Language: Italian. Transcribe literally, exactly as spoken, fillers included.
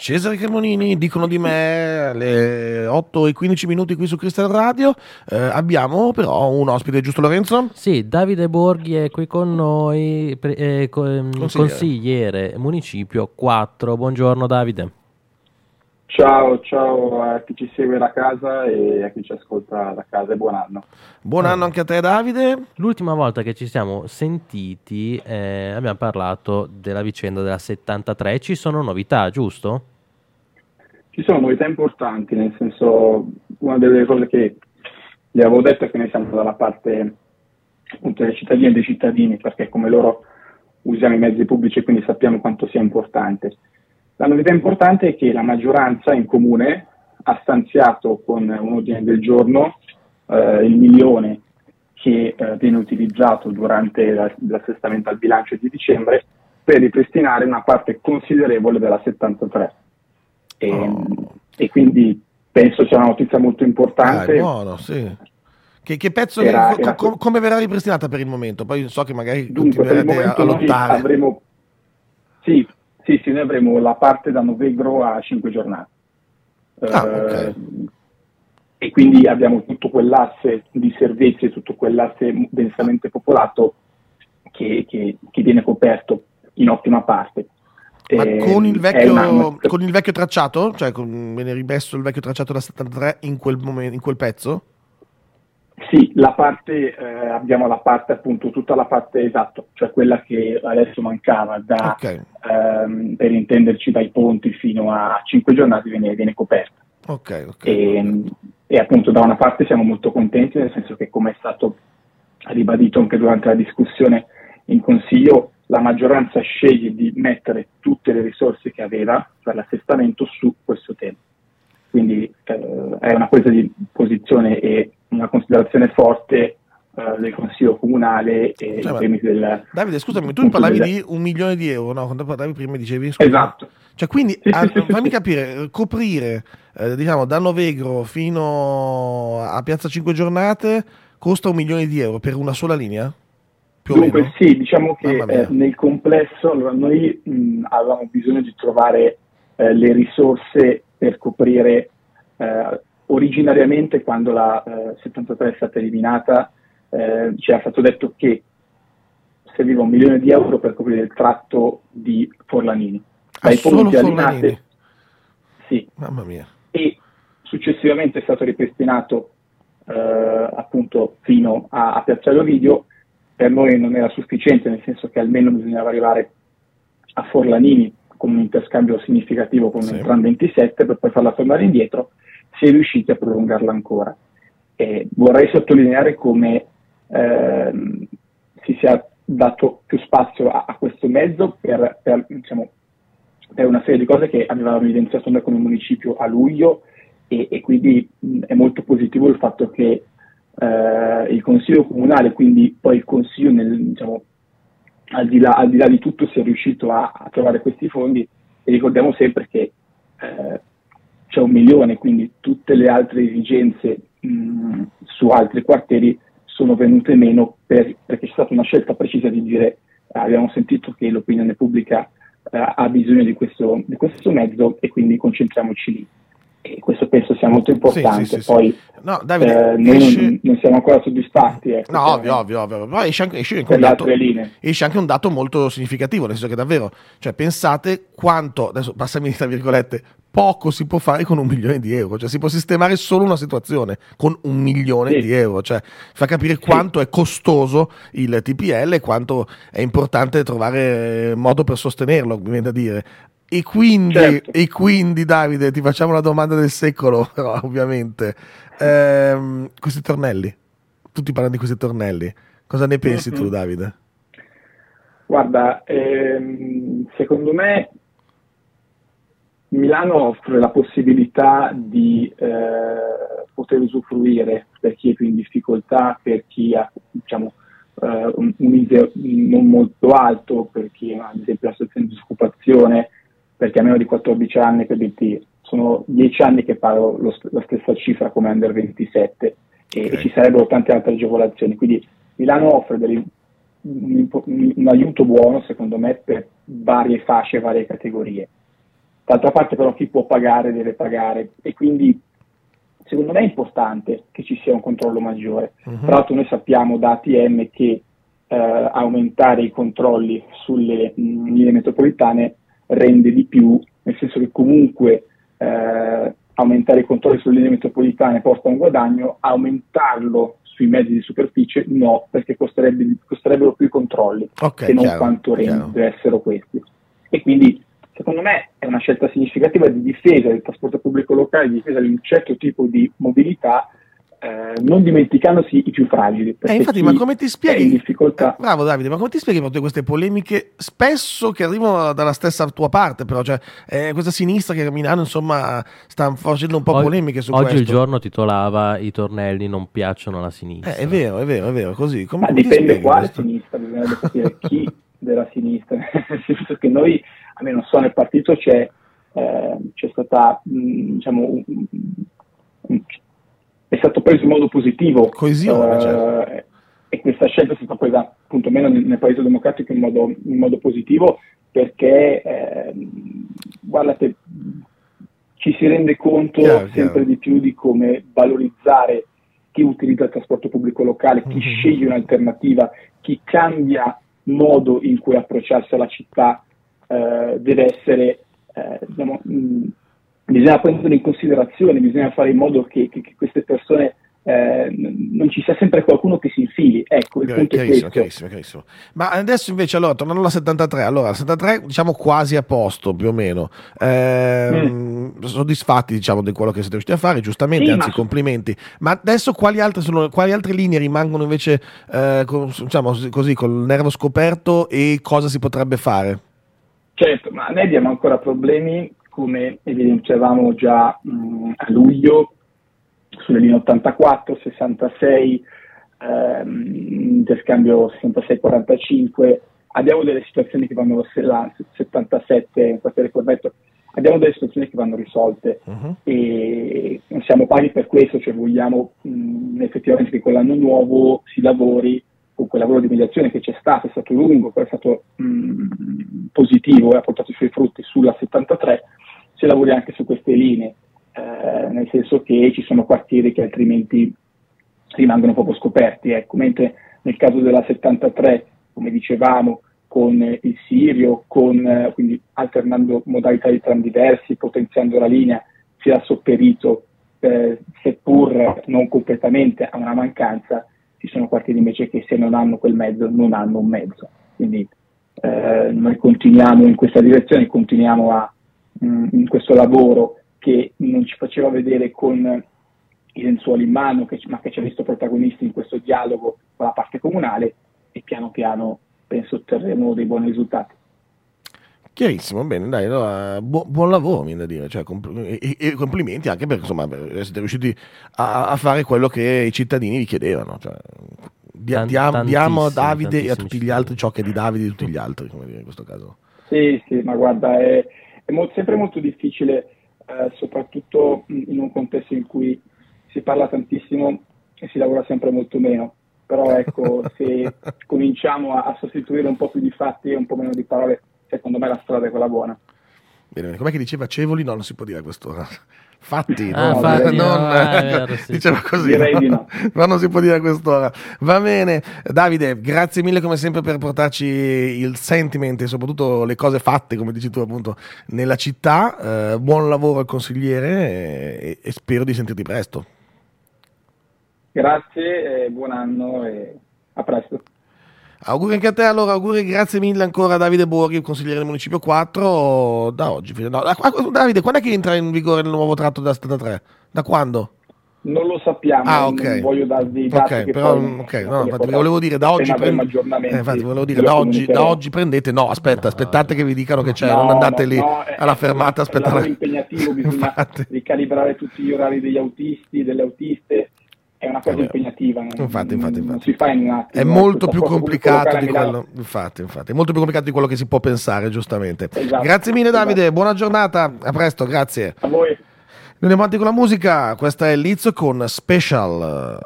Cesare Cremonini, dicono di me, alle otto e quindici minuti qui su Crystal Radio. Eh, abbiamo però un ospite, giusto Lorenzo? Sì, Davide Borghi è qui con noi, eh, consigliere. consigliere municipio quattro. Buongiorno Davide. Ciao, ciao a chi ci segue da casa e a chi ci ascolta da casa e buon anno. Buon anno anche a te Davide. L'ultima volta che ci siamo sentiti eh, abbiamo parlato della vicenda della settantatré, ci sono novità, giusto? Ci sono novità importanti, nel senso, una delle cose che vi avevo detto è che noi siamo dalla parte appunto delle cittadine e dei cittadini, perché come loro usiamo i mezzi pubblici e quindi sappiamo quanto sia importante. La novità importante è che la maggioranza in comune ha stanziato con un ordine del giorno eh, il milione che eh, viene utilizzato durante la, l'assestamento al bilancio di dicembre per ripristinare una parte considerevole della settantatré. E, oh. e quindi penso sia una notizia molto importante. Dai, buono, sì. Che, che pezzo era, che, era, com, come verrà ripristinata per il momento? Poi so che magari dunque, per il momento a lottare. Noi avremo sì. Sì, sì, noi avremo la parte da Novegro a Cinque Giornate. Ah, eh, okay. E quindi abbiamo tutto quell'asse di servizi, tutto quell'asse densamente popolato che, che, che viene coperto in ottima parte. Ma eh, con, il vecchio, una... con il vecchio tracciato? Cioè con, viene rimesso il vecchio tracciato da settantatré in quel, momento, in quel pezzo? Sì, la parte eh, abbiamo la parte appunto tutta la parte esatto, cioè quella che adesso mancava da okay. ehm, per intenderci dai ponti fino a Cinque Giornate viene, viene coperta. Ok, ok. E, e appunto da una parte siamo molto contenti, nel senso che come è stato ribadito anche durante la discussione in Consiglio, la maggioranza sceglie di mettere tutte le risorse che aveva per l'assestamento su questo tema. Quindi eh, è una presa di posizione e una considerazione forte eh, del Consiglio Comunale e cioè, in del, Davide, scusami, tu parlavi del... di un milione di euro, no? Quando parlavi prima dicevi... Scusami. Esatto. Cioè, quindi, sì, a, sì, fammi sì. capire, coprire, eh, diciamo, da Novegro fino a Piazza Cinque Giornate costa un milione di euro per una sola linea? Più Dunque, o meno? Sì, diciamo che eh, nel complesso, allora, noi mh, avevamo bisogno di trovare eh, le risorse per coprire... Eh, originariamente quando la eh, settantatré è stata eliminata eh, ci era stato detto che serviva un milione di euro per coprire il tratto di Forlanini. Dai ponti a Linate, sì. Mamma mia. E successivamente è stato ripristinato eh, appunto fino a, a Piazzale Ovidio. Per noi non era sufficiente, nel senso che almeno bisognava arrivare a Forlanini con un interscambio significativo con sì. il tram ventisette per poi farla tornare indietro. Si è riusciti a prolungarla ancora. E vorrei sottolineare come ehm, si sia dato più spazio a, a questo mezzo per, per, diciamo, per una serie di cose che avevamo evidenziato noi come municipio a luglio e, e quindi mh, è molto positivo il fatto che eh, il Consiglio Comunale, quindi poi il Consiglio nel, diciamo, al, di là, al di là di tutto sia riuscito a, a trovare questi fondi e ricordiamo sempre che eh, c'è un milione, quindi tutte le altre esigenze mh, su altri quartieri sono venute meno per, perché c'è stata una scelta precisa di dire eh, abbiamo sentito che l'opinione pubblica eh, ha bisogno di questo, di questo mezzo e quindi concentriamoci lì. E questo penso sia molto importante. Sì, sì, sì, poi sì. No, Davide, eh, noi esce... non siamo ancora soddisfatti. Ecco, no, ovvio, ovvio, ovvio. Poi esce anche, esce anche, un dato, esce anche un dato molto significativo, nel senso che davvero, cioè pensate quanto, adesso passami tra virgolette, poco si può fare con un milione di euro, cioè si può sistemare solo una situazione con un milione sì. di euro, cioè fa capire quanto sì. è costoso il T P L e quanto è importante trovare modo per sostenerlo, mi viene da dire. E quindi, certo. e quindi Davide, ti facciamo la domanda del secolo, però ovviamente. Ehm, questi tornelli, tutti parlano di questi tornelli, cosa ne pensi mm-hmm. tu Davide? Guarda, ehm, secondo me Milano offre la possibilità di eh, poter usufruire per chi è più in difficoltà, per chi ha diciamo, eh, un I S E E non molto alto, per chi ha ad esempio la situazione di disoccupazione, perché a meno di quattordici anni, capite, sono dieci anni che pago lo, la stessa cifra come under ventisette e, okay. e ci sarebbero tante altre agevolazioni. Quindi Milano offre delle, un, un aiuto buono, secondo me, per varie fasce, varie categorie. D'altra parte però chi può pagare deve pagare, e quindi secondo me è importante che ci sia un controllo maggiore. Uh-huh. Tra l'altro noi sappiamo da A T M che eh, aumentare i controlli sulle linee metropolitane rende di più, nel senso che comunque eh, aumentare i controlli sulle linee metropolitane porta un guadagno, aumentarlo sui mezzi di superficie no, perché costerebbe, costerebbero più i controlli, okay, che non chiaro, quanto rendessero questi. E quindi secondo me è una scelta significativa di difesa del trasporto pubblico locale, di difesa di un certo tipo di mobilità, eh, non dimenticandosi i più fragili. Eh, infatti, ma come ti spieghi? È in difficoltà. Eh, bravo Davide, ma come ti spieghi tutte queste polemiche spesso che arrivano dalla stessa tua parte? Però, cioè, eh, questa sinistra che a Milano, insomma, sta facendo un po' oggi, polemiche su oggi questo. Oggi il giorno titolava "I tornelli non piacciono alla sinistra". Eh, è vero, è vero, è vero. Così. Come, ma dipende quale questo? Sinistra, bisognerebbe capire chi della sinistra, nel senso che noi, almeno non so, nel partito c'è, eh, c'è stata, mh, diciamo, un, un, è stato preso in modo positivo, coesione, eh, certo. E questa scelta è stata presa, appunto, meno nel, nel Partito Democratico in modo, in modo positivo, perché, eh, guardate, ci si rende conto chiaro, sempre chiaro. di più di come valorizzare chi utilizza il trasporto pubblico locale, chi mm-hmm. sceglie un'alternativa, chi cambia modo in cui approcciarsi alla città. Uh, deve essere, uh, diciamo, mh, bisogna prendere in considerazione, bisogna fare in modo che, che, che queste persone, uh, n- non ci sia sempre qualcuno che si infili. Ecco, il Chiar- punto è questo. Chiarissimo, chiarissimo. Ma adesso invece, allora, tornando alla settantatré, allora la settantatré diciamo quasi a posto più o meno, ehm, mm. soddisfatti diciamo di quello che siete riusciti a fare, giustamente, sì, anzi ma... complimenti. Ma adesso quali altre, sono, quali altre linee rimangono invece, eh, con, diciamo così, col nervo scoperto, e cosa si potrebbe fare? Certo, ma noi abbiamo ancora problemi, come evidenziavamo già mh, a luglio, sulle linee ottantaquattro, sessantasei, interscambio ehm, sessantasei quarantacinque, abbiamo delle situazioni che vanno, là, settantasette, quartiere corretto, abbiamo delle situazioni che vanno risolte, uh-huh. e non siamo pari per questo, cioè vogliamo mh, effettivamente che con l'anno nuovo si lavori. Quel lavoro di mediazione che c'è stato è stato lungo, poi è stato mh, positivo e ha portato i suoi frutti sulla settantatré, si lavori anche su queste linee, eh, nel senso che ci sono quartieri che altrimenti rimangono poco scoperti, ecco. Mentre nel caso della settantatré, come dicevamo, con il Sirio, con, eh, quindi alternando modalità di tram diversi, potenziando la linea, si è sopperito, eh, seppur non completamente, a una mancanza. Ci sono quartieri invece che, se non hanno quel mezzo, non hanno un mezzo. Quindi, eh, noi continuiamo in questa direzione, continuiamo a, mh, in questo lavoro che non ci faceva vedere con i lenzuoli in mano, che, ma che ci ha visto protagonisti in questo dialogo con la parte comunale, e piano piano penso otterremo dei buoni risultati. Chiarissimo, bene, dai, allora, bu- buon lavoro, viene da dire, cioè, compl- e-, e complimenti anche perché, insomma, siete riusciti a-, a fare quello che i cittadini vi chiedevano, cioè, dia- diam- diamo a Davide e a tutti gli altri ciò che è di Davide e di tutti gli altri, come dire, in questo caso. Sì, sì, ma guarda, è, è mo- sempre molto difficile, eh, soprattutto in un contesto in cui si parla tantissimo e si lavora sempre molto meno, però ecco, se cominciamo a-, a sostituire un po' più di fatti e un po' meno di parole, secondo me la strada è quella buona. Bene, com'è che diceva Cevoli? No, non si può dire quest'ora. Fatti, ah, no, fatti non, no, eh, vero, sì. Diceva così, no? Di no. Ma non si può dire quest'ora. Va bene, Davide, grazie mille come sempre per portarci il sentiment e soprattutto le cose fatte, come dici tu appunto, nella città. Eh, buon lavoro al consigliere, e, e spero di sentirti presto. Grazie, eh, buon anno e a presto. Auguri anche a te, allora, auguri, grazie mille ancora a Davide Borghi, consigliere del Municipio quattro, da oggi. No, Davide, quando è che entra in vigore il nuovo tratto della settantatré? Da quando? Non lo sappiamo, ah, okay. Non voglio darvi i dati, okay, che però, poi, okay, no, infatti, potrà, volevo dire, da oggi, prend... eh, infatti, volevo dire da, oggi, da oggi prendete, no, aspetta, no, aspettate che vi dicano che c'è, no, non andate no, lì no, alla è, fermata, aspettate. È lavoro impegnativo, bisogna ricalibrare tutti gli orari degli autisti, delle autiste. È una cosa eh impegnativa, non, infatti, infatti, infatti. Non si fa in un attimo. È molto più complicato di quello, infatti, infatti, è molto più complicato di quello che si può pensare, giustamente. Esatto. Grazie mille Davide, esatto. Buona giornata, a presto, grazie. A voi. Noi andiamo avanti con la musica, questa è Lizzo con Special.